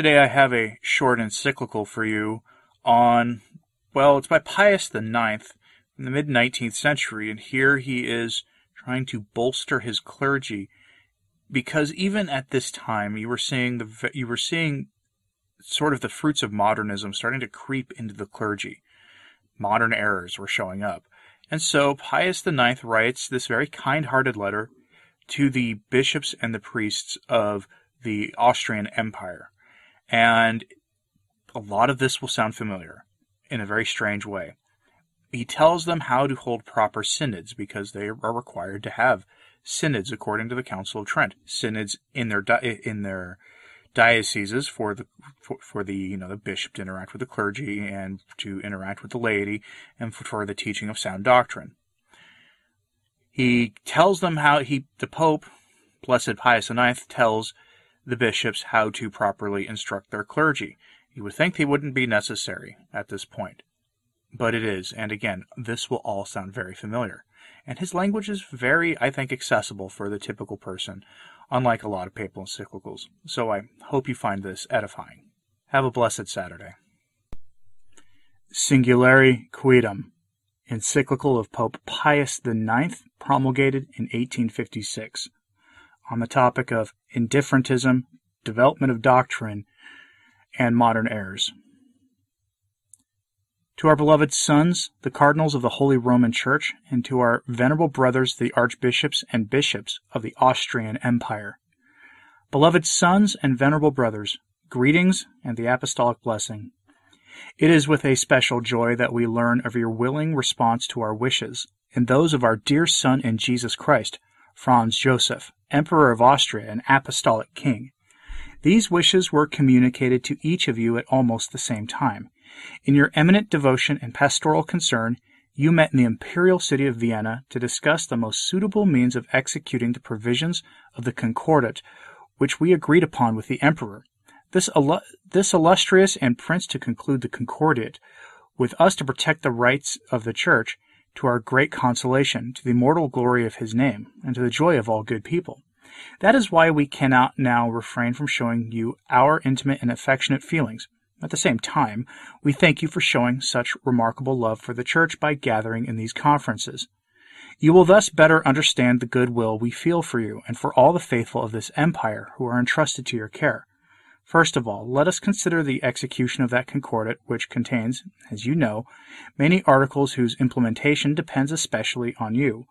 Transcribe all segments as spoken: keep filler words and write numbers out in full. Today I have a short encyclical for you on, well, it's by Pius the ninth in the mid-nineteenth century, and here he is trying to bolster his clergy, because even at this time you were seeing the you were seeing sort of the fruits of modernism starting to creep into the clergy. Modern errors were showing up. And so Pius the ninth writes this very kind-hearted letter to the bishops and the priests of the Austrian Empire. And a lot of this will sound familiar in a very strange way. He tells them how to hold proper synods, because they are required to have synods according to the Council of Trent. Synods in their di- in their dioceses for the for, for the you know the bishop to interact with the clergy and to interact with the laity and for, for the teaching of sound doctrine. He tells them how he the Pope, Blessed Pius the ninth, tells the bishops how to properly instruct their clergy. You would think they wouldn't be necessary at this point, but it is, and again, this will all sound very familiar. And his language is very, I think, accessible for the typical person, unlike a lot of papal encyclicals. So I hope you find this edifying. Have a blessed Saturday. Singulari Quidem, encyclical of Pope Pius the ninth, promulgated in eighteen fifty-six, on the topic of indifferentism, development of doctrine, and modern errors. To our beloved sons, the cardinals of the Holy Roman Church, and to our venerable brothers, the archbishops and bishops of the Austrian Empire. Beloved sons and venerable brothers, greetings and the apostolic blessing. It is with a special joy that we learn of your willing response to our wishes, and those of our dear Son in Jesus Christ, Franz Joseph, Emperor of Austria and Apostolic King. These wishes were communicated to each of you at almost the same time. In your eminent devotion and pastoral concern, you met in the imperial city of Vienna to discuss the most suitable means of executing the provisions of the Concordat, which we agreed upon with the Emperor. This, illu- this illustrious and prince to conclude the Concordat, with us to protect the rights of the Church, to our great consolation, to the immortal glory of his name, and to the joy of all good people. That is why we cannot now refrain from showing you our intimate and affectionate feelings. At the same time, we thank you for showing such remarkable love for the Church by gathering in these conferences. You will thus better understand the goodwill we feel for you and for all the faithful of this empire who are entrusted to your care. First of all, let us consider the execution of that Concordat, which contains, as you know, many articles whose implementation depends especially on you.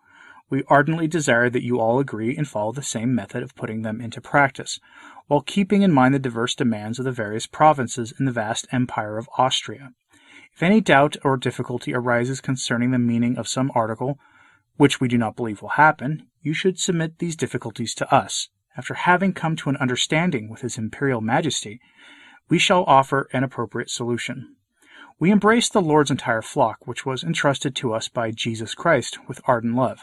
We ardently desire that you all agree and follow the same method of putting them into practice, while keeping in mind the diverse demands of the various provinces in the vast empire of Austria. If any doubt or difficulty arises concerning the meaning of some article, which we do not believe will happen, you should submit these difficulties to us. After having come to an understanding with His Imperial Majesty, we shall offer an appropriate solution. We embrace the Lord's entire flock, which was entrusted to us by Jesus Christ, with ardent love.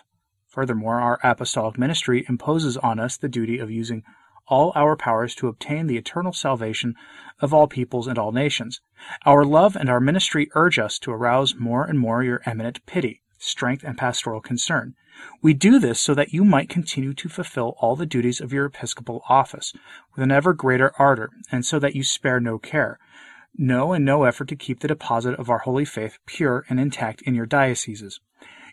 Furthermore, our apostolic ministry imposes on us the duty of using all our powers to obtain the eternal salvation of all peoples and all nations. Our love and our ministry urge us to arouse more and more your eminent pity, strength, and pastoral concern. We do this so that you might continue to fulfill all the duties of your episcopal office with an ever greater ardor, and so that you spare no care, no and no effort to keep the deposit of our holy faith pure and intact in your dioceses.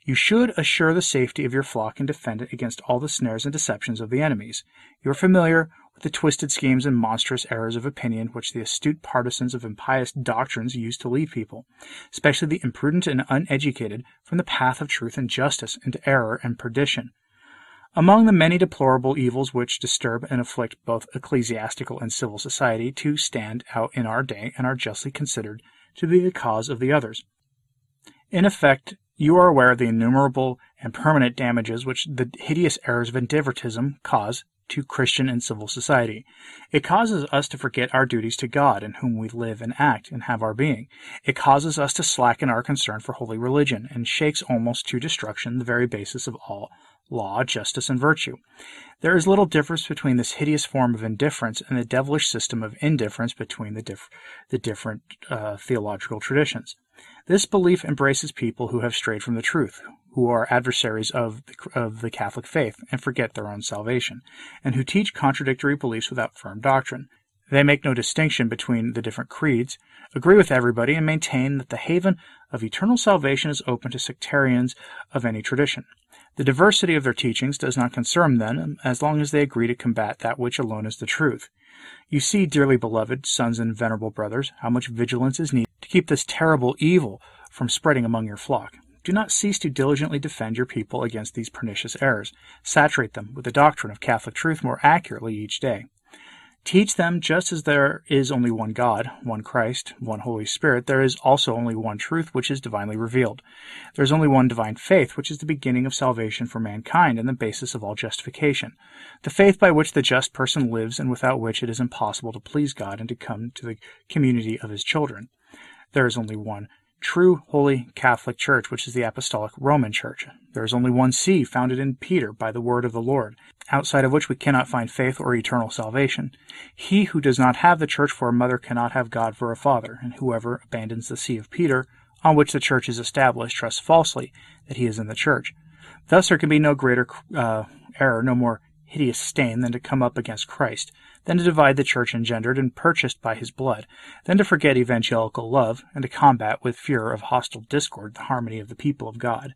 You should assure the safety of your flock and defend it against all the snares and deceptions of the enemies. You are familiar with the twisted schemes and monstrous errors of opinion which the astute partisans of impious doctrines use to lead people, especially the imprudent and uneducated, from the path of truth and justice into error and perdition. Among the many deplorable evils which disturb and afflict both ecclesiastical and civil society, two stand out in our day and are justly considered to be the cause of the others. In effect, you are aware of the innumerable and permanent damages which the hideous errors of indifferentism cause to Christian and civil society. It causes us to forget our duties to God, in whom we live and act and have our being. It causes us to slacken our concern for holy religion, and shakes almost to destruction the very basis of all law, justice, and virtue. There is little difference between this hideous form of indifference and the devilish system of indifference between the, diff- the different uh, theological traditions. This belief embraces people who have strayed from the truth, who are adversaries of the, of the Catholic faith and forget their own salvation, and who teach contradictory beliefs without firm doctrine. They make no distinction between the different creeds, agree with everybody, and maintain that the haven of eternal salvation is open to sectarians of any tradition. The diversity of their teachings does not concern them as long as they agree to combat that which alone is the truth. You see, dearly beloved sons and venerable brothers, how much vigilance is needed to keep this terrible evil from spreading among your flock. Do not cease to diligently defend your people against these pernicious errors. Saturate them with the doctrine of Catholic truth more accurately each day. Teach them, just as there is only one God, one Christ, one Holy Spirit, there is also only one truth which is divinely revealed. There is only one divine faith, which is the beginning of salvation for mankind and the basis of all justification, the faith by which the just person lives and without which it is impossible to please God and to come to the community of his children. There is only one true holy Catholic Church, which is the Apostolic Roman Church. There is only one see founded in Peter by the word of the Lord, outside of which we cannot find faith or eternal salvation. He who does not have the church for a mother cannot have God for a father, and whoever abandons the see of Peter, on which the church is established, trusts falsely that he is in the church. Thus there can be no greater uh, error, no more hideous stain than to come up against Christ, then to divide the church engendered and purchased by his blood, then to forget evangelical love, and to combat with furor of hostile discord the harmony of the people of God.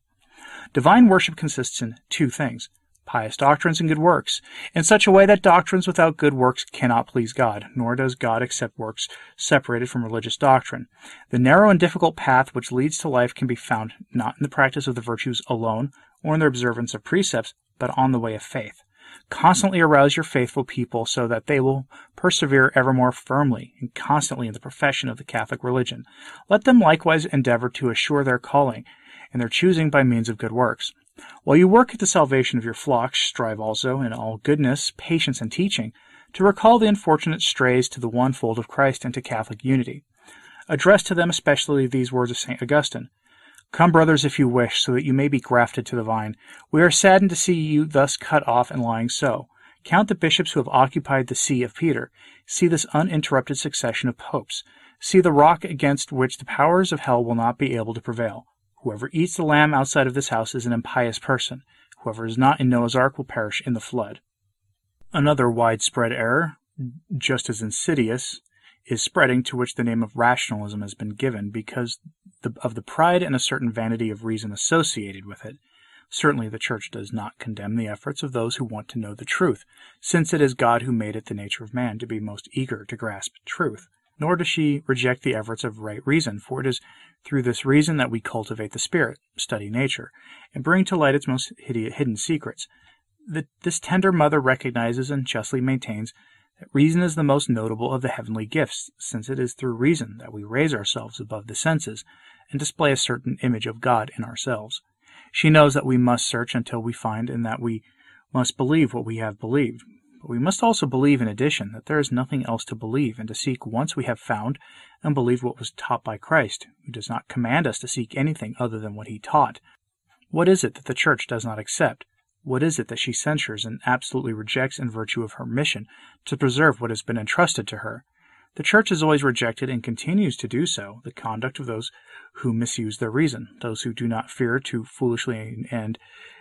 Divine worship consists in two things, pious doctrines and good works, in such a way that doctrines without good works cannot please God, nor does God accept works separated from religious doctrine. The narrow and difficult path which leads to life can be found not in the practice of the virtues alone, or in the observance of precepts, but on the way of faith. Constantly arouse your faithful people so that they will persevere ever more firmly and constantly in the profession of the Catholic religion. Let them likewise endeavor to assure their calling and their choosing by means of good works. While you work at the salvation of your flock, strive also in all goodness, patience, and teaching to recall the unfortunate strays to the one fold of Christ and to Catholic unity. Address to them especially these words of Saint Augustine: "Come, brothers, if you wish, so that you may be grafted to the vine. We are saddened to see you thus cut off and lying so. Count the bishops who have occupied the see of Peter. See this uninterrupted succession of popes. See the rock against which the powers of hell will not be able to prevail. Whoever eats the lamb outside of this house is an impious person. Whoever is not in Noah's ark will perish in the flood." Another widespread error, just as insidious, is spreading, to which the name of rationalism has been given, because the, of the pride and a certain vanity of reason associated with it. Certainly the Church does not condemn the efforts of those who want to know the truth, since it is God who made it the nature of man to be most eager to grasp truth. Nor does she reject the efforts of right reason, for it is through this reason that we cultivate the Spirit, study nature, and bring to light its most hidden secrets. The, this tender mother recognizes and justly maintains reason is the most notable of the heavenly gifts, since it is through reason that we raise ourselves above the senses and display a certain image of God in ourselves. She knows that we must search until we find, and that we must believe what we have believed. But we must also believe, in addition, that there is nothing else to believe, and to seek once we have found and believed what was taught by Christ, who does not command us to seek anything other than what he taught. What is it that the Church does not accept? What is it that she censures and absolutely rejects in virtue of her mission to preserve what has been entrusted to her? The Church has always rejected, and continues to do so, the conduct of those who misuse their reason, those who do not fear to foolishly and,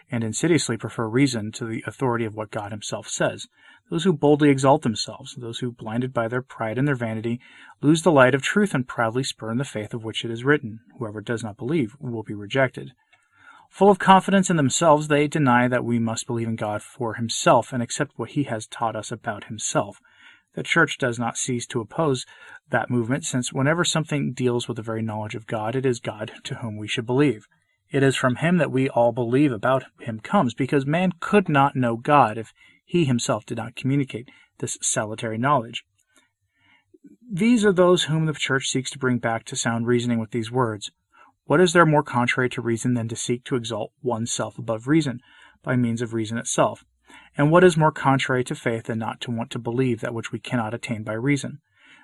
and insidiously prefer reason to the authority of what God himself says, those who boldly exalt themselves, those who, blinded by their pride and their vanity, lose the light of truth and proudly spurn the faith of which it is written, "Whoever does not believe will be rejected." Full of confidence in themselves, they deny that we must believe in God for himself and accept what he has taught us about himself. The Church does not cease to oppose that movement, since whenever something deals with the very knowledge of God, it is God to whom we should believe. It is from him that we all believe about him comes, because man could not know God if he himself did not communicate this salutary knowledge. These are those whom the Church seeks to bring back to sound reasoning with these words: "What is there more contrary to reason than to seek to exalt oneself above reason by means of reason itself? And what is more contrary to faith than not to want to believe that which we cannot attain by reason?"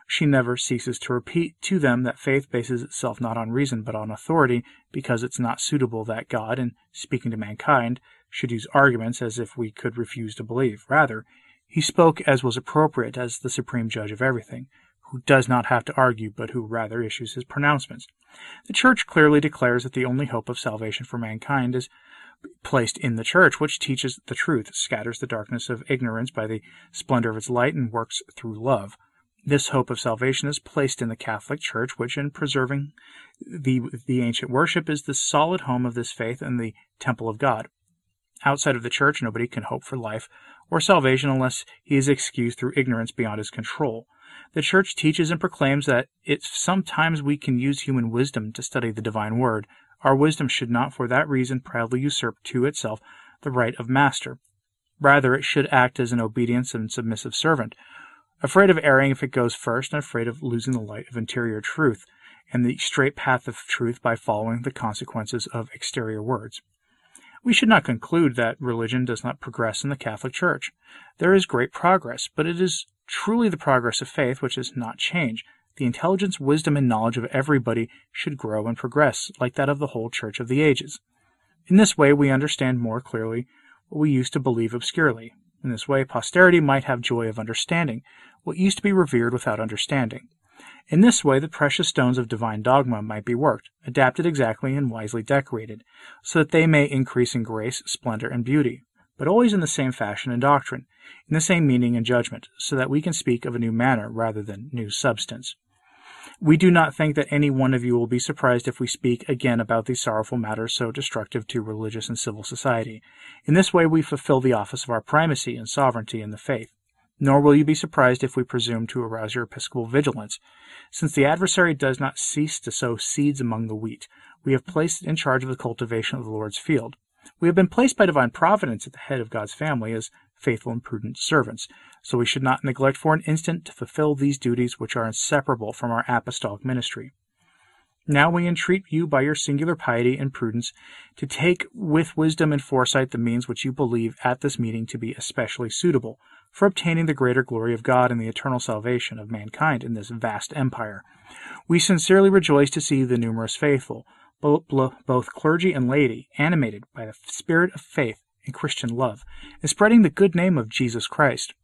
She never ceases to repeat to them that faith bases itself not on reason but on authority, because it's not suitable that God, in speaking to mankind, should use arguments as if we could refuse to believe. Rather, he spoke as was appropriate as the supreme judge of everything, who does not have to argue, but who rather issues his pronouncements. The Church clearly declares that the only hope of salvation for mankind is placed in the Church, which teaches the truth, scatters the darkness of ignorance by the splendor of its light, and works through love. This hope of salvation is placed in the Catholic Church, which in preserving the, the ancient worship is the solid home of this faith and the temple of God. Outside of the Church, nobody can hope for life or salvation unless he is excused through ignorance beyond his control. The Church teaches and proclaims that if sometimes we can use human wisdom to study the divine word, our wisdom should not for that reason proudly usurp to itself the right of master. Rather, it should act as an obedient and submissive servant, afraid of erring if it goes first, and afraid of losing the light of interior truth and the straight path of truth by following the consequences of exterior words. We should not conclude that religion does not progress in the Catholic Church. There is great progress, but it is truly the progress of faith which does not change. The intelligence, wisdom, and knowledge of everybody should grow and progress, like that of the whole Church of the ages. In this way, we understand more clearly what we used to believe obscurely. In this way, posterity might have joy of understanding what used to be revered without understanding. In this way, the precious stones of divine dogma might be worked, adapted exactly and wisely decorated, so that they may increase in grace, splendor, and beauty, but always in the same fashion and doctrine, in the same meaning and judgment, so that we can speak of a new manner rather than new substance. We do not think that any one of you will be surprised if we speak again about these sorrowful matters so destructive to religious and civil society. In this way we fulfill the office of our primacy and sovereignty in the faith. Nor will you be surprised if we presume to arouse your episcopal vigilance. Since the adversary does not cease to sow seeds among the wheat, we have placed in charge of the cultivation of the Lord's field. We have been placed by divine providence at the head of God's family as faithful and prudent servants, so we should not neglect for an instant to fulfill these duties which are inseparable from our apostolic ministry. Now we entreat you by your singular piety and prudence to take with wisdom and foresight the means which you believe at this meeting to be especially suitable for obtaining the greater glory of God and the eternal salvation of mankind in this vast empire. We sincerely rejoice to see the numerous faithful, both clergy and laity, animated by the spirit of faith and Christian love, and spreading the good name of Jesus Christ.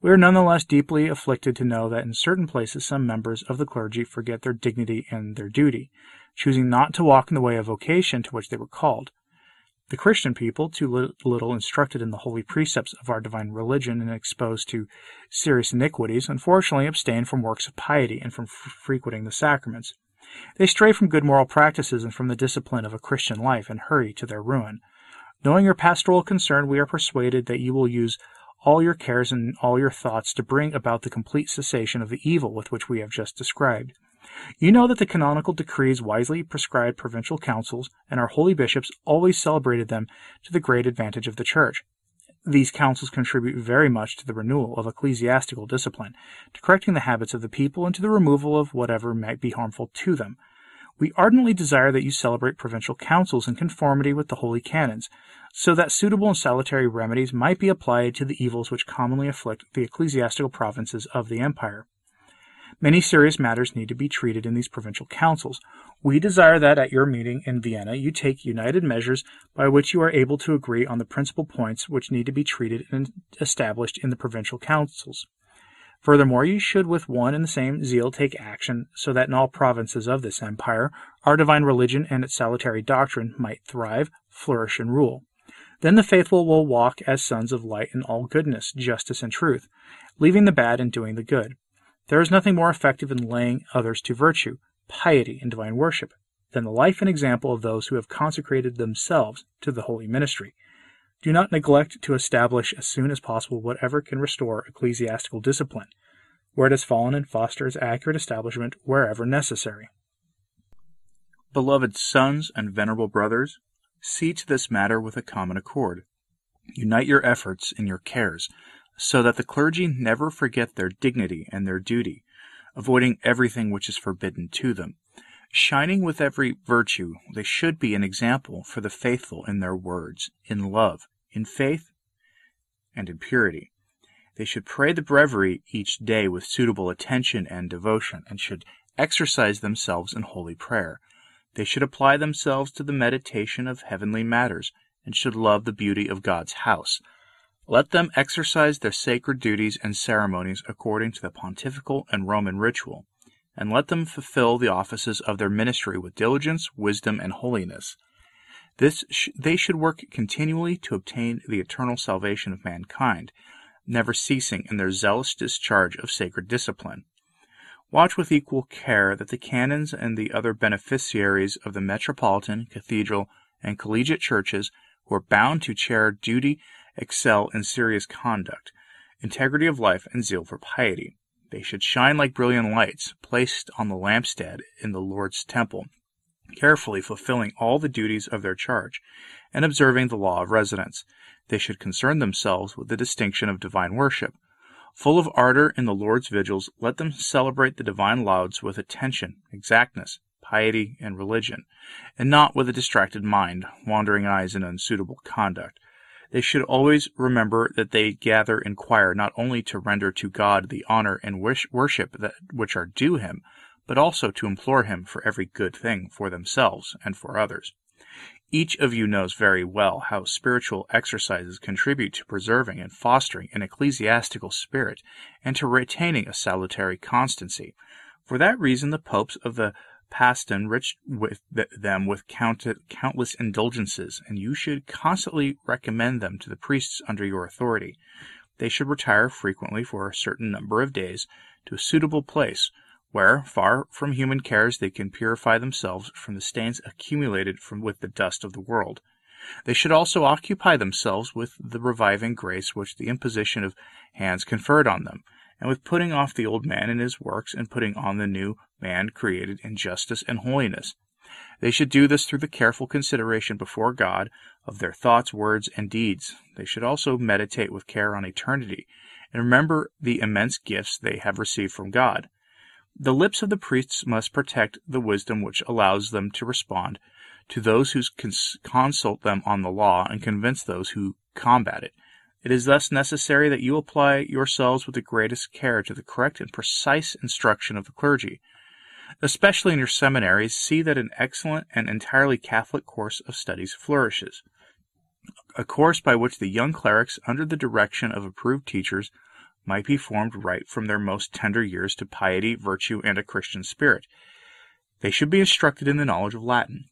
We are nonetheless deeply afflicted to know that in certain places some members of the clergy forget their dignity and their duty, choosing not to walk in the way of vocation to which they were called. The Christian people, too little instructed in the holy precepts of our divine religion and exposed to serious iniquities, unfortunately abstain from works of piety and from frequenting the sacraments. They stray from good moral practices and from the discipline of a Christian life and hurry to their ruin. Knowing your pastoral concern, we are persuaded that you will use all your cares and all your thoughts to bring about the complete cessation of the evil with which we have just described. You know that the canonical decrees wisely prescribed provincial councils, and our holy bishops always celebrated them to the great advantage of the Church. These councils contribute very much to the renewal of ecclesiastical discipline, to correcting the habits of the people, and to the removal of whatever might be harmful to them. We ardently desire that you celebrate provincial councils in conformity with the holy canons, so that suitable and salutary remedies might be applied to the evils which commonly afflict the ecclesiastical provinces of the empire. Many serious matters need to be treated in these provincial councils. We desire that at your meeting in Vienna you take united measures by which you are able to agree on the principal points which need to be treated and established in the provincial councils. Furthermore, you should with one and the same zeal take action so that in all provinces of this empire our divine religion and its salutary doctrine might thrive, flourish, and rule. Then the faithful will walk as sons of light in all goodness, justice, and truth, leaving the bad and doing the good. There is nothing more effective in laying others to virtue, piety, and divine worship than the life and example of those who have consecrated themselves to the holy ministry. Do not neglect to establish as soon as possible whatever can restore ecclesiastical discipline, where it has fallen, and foster its accurate establishment wherever necessary. Beloved sons and venerable brothers, see to this matter with a common accord. Unite your efforts in your cares, so that the clergy never forget their dignity and their duty, avoiding everything which is forbidden to them. Shining with every virtue, they should be an example for the faithful in their words, in love, in faith, and in purity. They should pray the breviary each day with suitable attention and devotion, and should exercise themselves in holy prayer. They should apply themselves to the meditation of heavenly matters, and should love the beauty of God's house. Let them exercise their sacred duties and ceremonies according to the pontifical and Roman ritual, and let them fulfill the offices of their ministry with diligence, wisdom, and holiness. This sh- they should work continually to obtain the eternal salvation of mankind, never ceasing in their zealous discharge of sacred discipline. watch with equal care that the canons and the other beneficiaries of the metropolitan, cathedral, and collegiate churches who are bound to chair duty excel in serious conduct, integrity of life, and zeal for piety. They should shine like brilliant lights placed on the lampstand in the Lord's temple, carefully fulfilling all the duties of their charge, and observing the law of residence. They should concern themselves with the distinction of divine worship. Full of ardor in the Lord's vigils, let them celebrate the divine lauds with attention, exactness, piety, and religion, and not with a distracted mind, wandering eyes, and unsuitable conduct. They should always remember that they gather in choir not only to render to God the honor and wish worship that which are due him, but also to implore him for every good thing for themselves and for others. Each of you knows very well how spiritual exercises contribute to preserving and fostering an ecclesiastical spirit and to retaining a salutary constancy. For that reason the popes of the past enriched with them with count countless indulgences, and you should constantly recommend them to the priests under your authority. They should retire frequently for a certain number of days to a suitable place, where, far from human cares, they can purify themselves from the stains accumulated from with the dust of the world. They should also occupy themselves with the reviving grace which the imposition of hands conferred on them, and with putting off the old man and his works, and putting on the new man created in justice and holiness. They should do this through the careful consideration before God of their thoughts, words, and deeds. They should also meditate with care on eternity, and remember the immense gifts they have received from God. The lips of the priests must protect the wisdom which allows them to respond to those who cons consult them on the law, and convince those who combat it. It is thus necessary that you apply yourselves with the greatest care to the correct and precise instruction of the clergy. Especially in your seminaries, see that an excellent and entirely Catholic course of studies flourishes, a course by which the young clerics, under the direction of approved teachers, might be formed right from their most tender years to piety, virtue, and a Christian spirit. They should be instructed in the knowledge of Latin,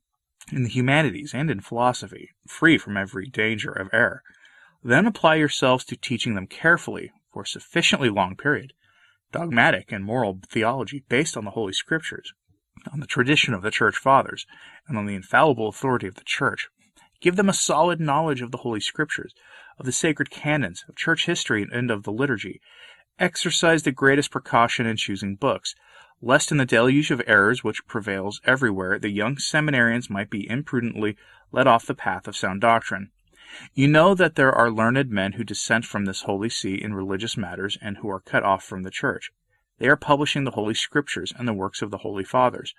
in the humanities, and in philosophy, free from every danger of error. Then apply yourselves to teaching them carefully, for a sufficiently long period, dogmatic and moral theology based on the Holy Scriptures, on the tradition of the Church Fathers, and on the infallible authority of the Church. Give them a solid knowledge of the Holy Scriptures, of the sacred canons, of church history, and of the liturgy. Exercise the greatest precaution in choosing books, lest in the deluge of errors which prevails everywhere the young seminarians might be imprudently led off the path of sound doctrine. You know that there are learned men who dissent from this Holy See in religious matters, and who are cut off from the Church. They are publishing the Holy Scriptures and the works of the Holy Fathers,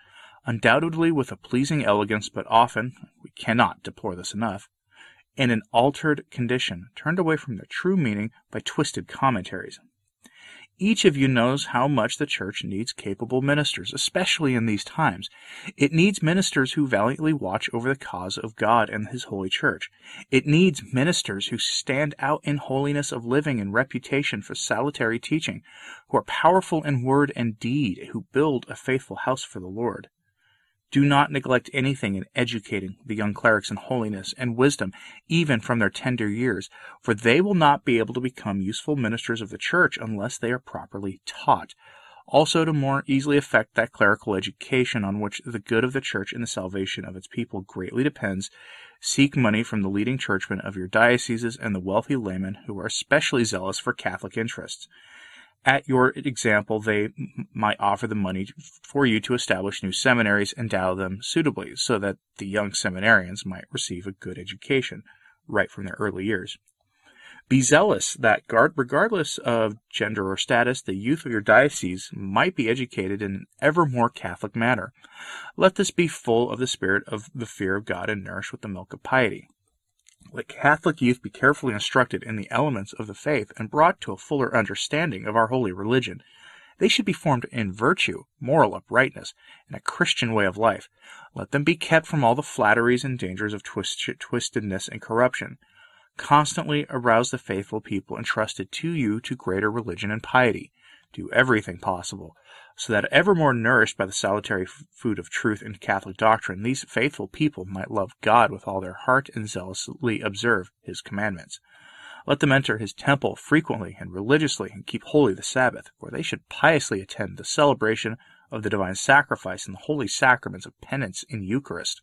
undoubtedly with a pleasing elegance, but often, we cannot deplore this enough, in an altered condition, turned away from their true meaning by twisted commentaries. Each of you knows how much the Church needs capable ministers, especially in these times. It needs ministers who valiantly watch over the cause of God and His Holy Church. It needs ministers who stand out in holiness of living and reputation for salutary teaching, who are powerful in word and deed, who build a faithful house for the Lord. Do not neglect anything in educating the young clerics in holiness and wisdom, even from their tender years, for they will not be able to become useful ministers of the Church unless they are properly taught. Also, to more easily effect that clerical education on which the good of the Church and the salvation of its people greatly depends, seek money from the leading churchmen of your dioceses and the wealthy laymen who are especially zealous for Catholic interests. At your example, they might offer the money for you to establish new seminaries, endow them suitably, so that the young seminarians might receive a good education right from their early years. Be zealous that, regardless of gender or status, the youth of your diocese might be educated in an ever more Catholic manner. Let this be full of the spirit of the fear of God and nourished with the milk of piety. Let Catholic youth be carefully instructed in the elements of the faith and brought to a fuller understanding of our holy religion. They should be formed in virtue, moral uprightness, and a Christian way of life. Let them be kept from all the flatteries and dangers of twist twistedness and corruption. Constantly arouse the faithful people entrusted to you to greater religion and piety. Do everything possible, so that ever more nourished by the salutary food of truth and Catholic doctrine, these faithful people might love God with all their heart and zealously observe His commandments. Let them enter his temple frequently and religiously, and keep holy the Sabbath, for they should piously attend the celebration of the divine sacrifice and the holy sacraments of penance in the Eucharist.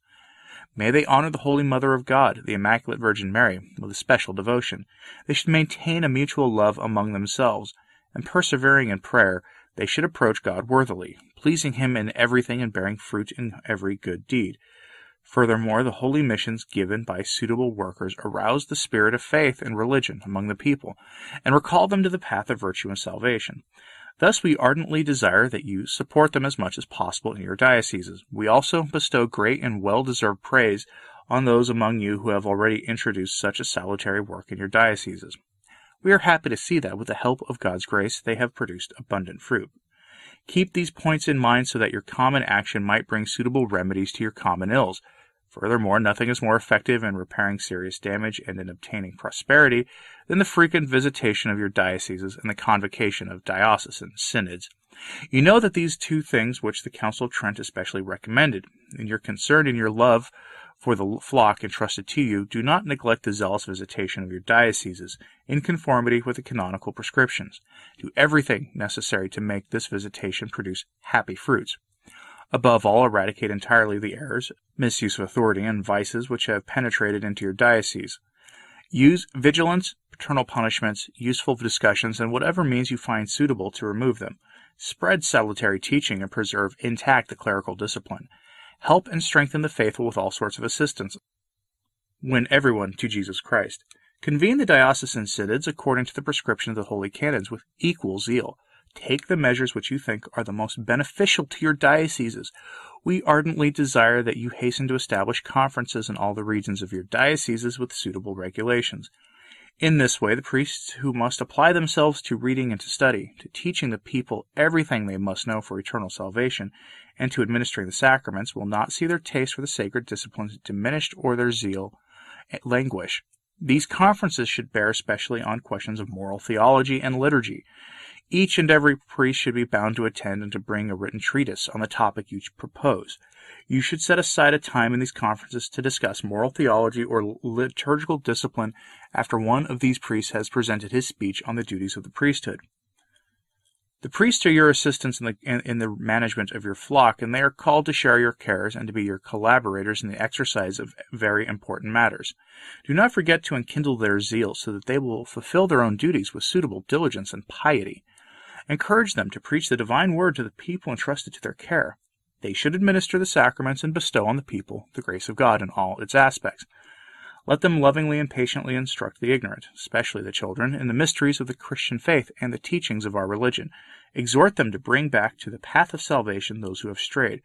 May they honor the Holy Mother of God, the Immaculate Virgin Mary, with especial devotion. They should maintain a mutual love among themselves, and persevering in prayer, they should approach God worthily, pleasing Him in everything and bearing fruit in every good deed. Furthermore, the holy missions given by suitable workers arouse the spirit of faith and religion among the people, and recall them to the path of virtue and salvation. Thus we ardently desire that you support them as much as possible in your dioceses. We also bestow great and well-deserved praise on those among you who have already introduced such a salutary work in your dioceses. We are happy to see that, with the help of God's grace, they have produced abundant fruit. Keep these points in mind so that your common action might bring suitable remedies to your common ills. Furthermore, nothing is more effective in repairing serious damage and in obtaining prosperity than the frequent visitation of your dioceses and the convocation of diocesan synods. You know that these two things which the Council of Trent especially recommended, in your concern and your love for the flock entrusted to you, do not neglect the zealous visitation of your dioceses, in conformity with the canonical prescriptions. Do everything necessary to make this visitation produce happy fruits. Above all, eradicate entirely the errors, misuse of authority, and vices which have penetrated into your diocese. Use vigilance, paternal punishments, useful discussions, and whatever means you find suitable to remove them. Spread salutary teaching and preserve intact the clerical discipline. Help and strengthen the faithful with all sorts of assistance. Win everyone to Jesus Christ. Convene the diocesan synods according to the prescription of the holy canons with equal zeal. Take the measures which you think are the most beneficial to your dioceses. We ardently desire that you hasten to establish conferences in all the regions of your dioceses with suitable regulations. In this way, the priests who must apply themselves to reading and to study, to teaching the people everything they must know for eternal salvation, and to administering the sacraments, will not see their taste for the sacred disciplines diminished or their zeal languish. These conferences should bear especially on questions of moral theology and liturgy. Each and every priest should be bound to attend and to bring a written treatise on the topic you propose. You should set aside a time in these conferences to discuss moral theology or liturgical discipline after one of these priests has presented his speech on the duties of the priesthood. The priests are your assistants in the, in, in the management of your flock, and they are called to share your cares and to be your collaborators in the exercise of very important matters. Do not forget to enkindle their zeal so that they will fulfill their own duties with suitable diligence and piety. Encourage them to preach the divine word to the people entrusted to their care. They should administer the sacraments and bestow on the people the grace of God in all its aspects. Let them lovingly and patiently instruct the ignorant, especially the children, in the mysteries of the Christian faith and the teachings of our religion. Exhort them to bring back to the path of salvation those who have strayed,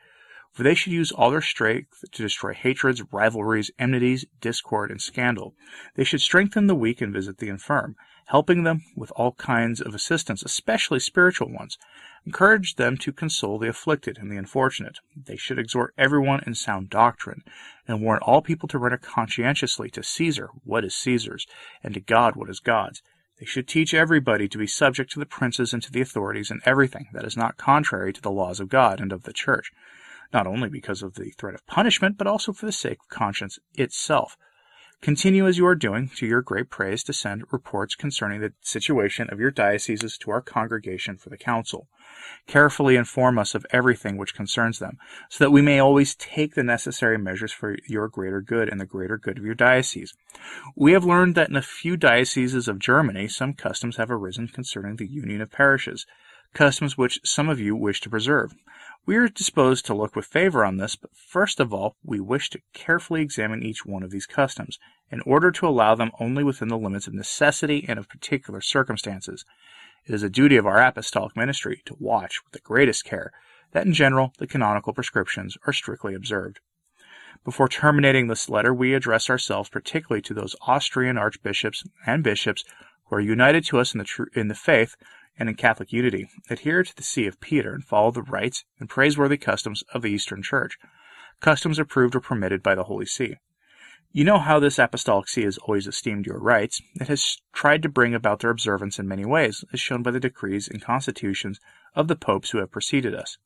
for they should use all their strength to destroy hatreds, rivalries, enmities, discord, and scandal. They should strengthen the weak and visit the infirm, helping them with all kinds of assistance, especially spiritual ones. Encourage them to console the afflicted and the unfortunate. They should exhort everyone in sound doctrine, and warn all people to render conscientiously to Caesar what is Caesar's, and to God what is God's. They should teach everybody to be subject to the princes and to the authorities in everything that is not contrary to the laws of God and of the Church, not only because of the threat of punishment, but also for the sake of conscience itself. Continue as you are doing, to your great praise, to send reports concerning the situation of your dioceses to our congregation for the council. Carefully inform us of everything which concerns them, so that we may always take the necessary measures for your greater good and the greater good of your diocese. We have learned that in a few dioceses of Germany some customs have arisen concerning the union of parishes, customs which some of you wish to preserve. We are disposed to look with favor on this, but first of all, we wish to carefully examine each one of these customs, in order to allow them only within the limits of necessity and of particular circumstances. It is a duty of our apostolic ministry to watch with the greatest care that in general the canonical prescriptions are strictly observed. Before terminating this letter, we address ourselves particularly to those Austrian archbishops and bishops who are united to us in the, tr- in the faith, and in Catholic unity, adhere to the See of Peter and follow the rites and praiseworthy customs of the Eastern Church, customs approved or permitted by the Holy See. You know how this Apostolic See has always esteemed your rights. It has tried to bring about their observance in many ways, as shown by the decrees and constitutions of the popes who have preceded us.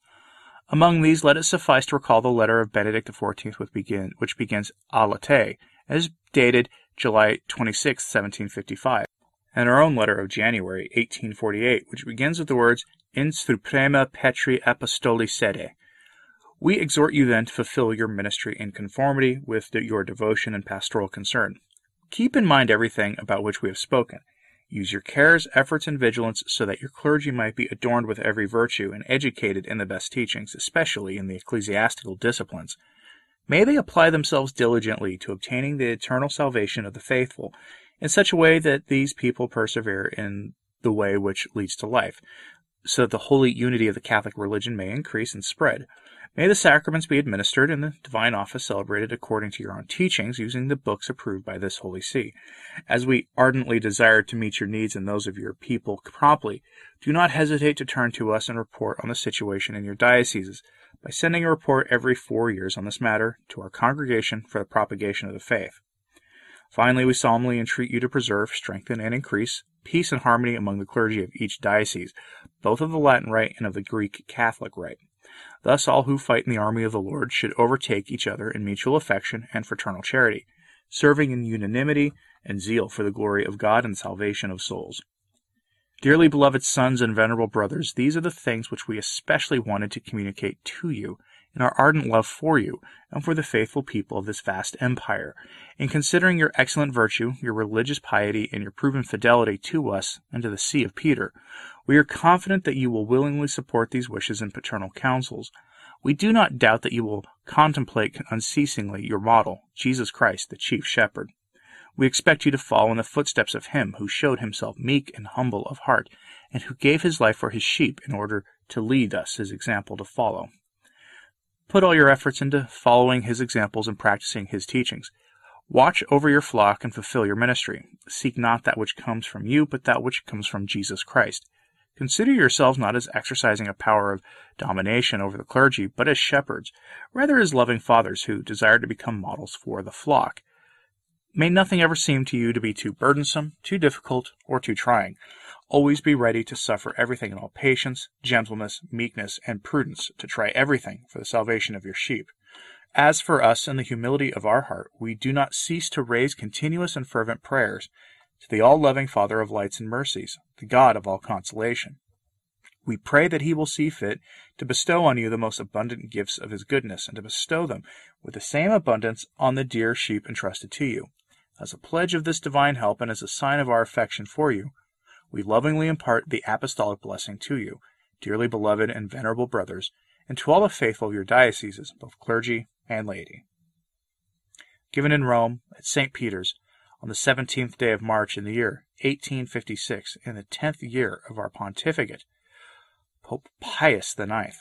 Among these, let it suffice to recall the letter of Benedict the fourteenth, which, begin, which begins Alate, and is dated July twenty-sixth, seventeen fifty-five. and our own letter of January eighteen forty-eight, which begins with the words, In suprema Petri Apostoli Sede. We exhort you then to fulfill your ministry in conformity with the, your devotion and pastoral concern. Keep in mind everything about which we have spoken. Use your cares, efforts, and vigilance so that your clergy might be adorned with every virtue and educated in the best teachings, especially in the ecclesiastical disciplines. May they apply themselves diligently to obtaining the eternal salvation of the faithful in such a way that these people persevere in the way which leads to life, so that the holy unity of the Catholic religion may increase and spread. May the sacraments be administered and the divine office celebrated according to your own teachings, using the books approved by this Holy See. As we ardently desire to meet your needs and those of your people promptly, do not hesitate to turn to us and report on the situation in your dioceses by sending a report every four years on this matter to our congregation for the propagation of the faith. Finally, we solemnly entreat you to preserve, strengthen, and increase peace and harmony among the clergy of each diocese, both of the Latin Rite and of the Greek Catholic Rite. Thus all who fight in the army of the Lord should overtake each other in mutual affection and fraternal charity, serving in unanimity and zeal for the glory of God and salvation of souls. Dearly beloved sons and venerable brothers, these are the things which we especially wanted to communicate to you in our ardent love for you and for the faithful people of this vast empire, in considering your excellent virtue, your religious piety, and your proven fidelity to us and to the See of Peter. We are confident that you will willingly support these wishes in paternal councils. We do not doubt that you will contemplate unceasingly your model, Jesus Christ, the chief shepherd. We expect you to follow in the footsteps of him who showed himself meek and humble of heart, and who gave his life for his sheep in order to lead us his example to follow. Put all your efforts into following his examples and practicing his teachings. Watch over your flock and fulfill your ministry. Seek not that which comes from you, but that which comes from Jesus Christ. Consider yourselves not as exercising a power of domination over the clergy, but as shepherds, rather as loving fathers who desire to become models for the flock. May nothing ever seem to you to be too burdensome, too difficult, or too trying. Always be ready to suffer everything in all patience, gentleness, meekness, and prudence, to try everything for the salvation of your sheep. As for us, in the humility of our heart, we do not cease to raise continuous and fervent prayers to the all-loving Father of lights and mercies, the God of all consolation. We pray that he will see fit to bestow on you the most abundant gifts of his goodness, and to bestow them with the same abundance on the dear sheep entrusted to you. As a pledge of this divine help and as a sign of our affection for you, we lovingly impart the apostolic blessing to you, dearly beloved and venerable brothers, and to all the faithful of your dioceses, both clergy and laity. Given in Rome, at Saint Peter's, on the seventeenth day of March in the year eighteen fifty-six, in the tenth year of our pontificate, Pope Pius the ninth.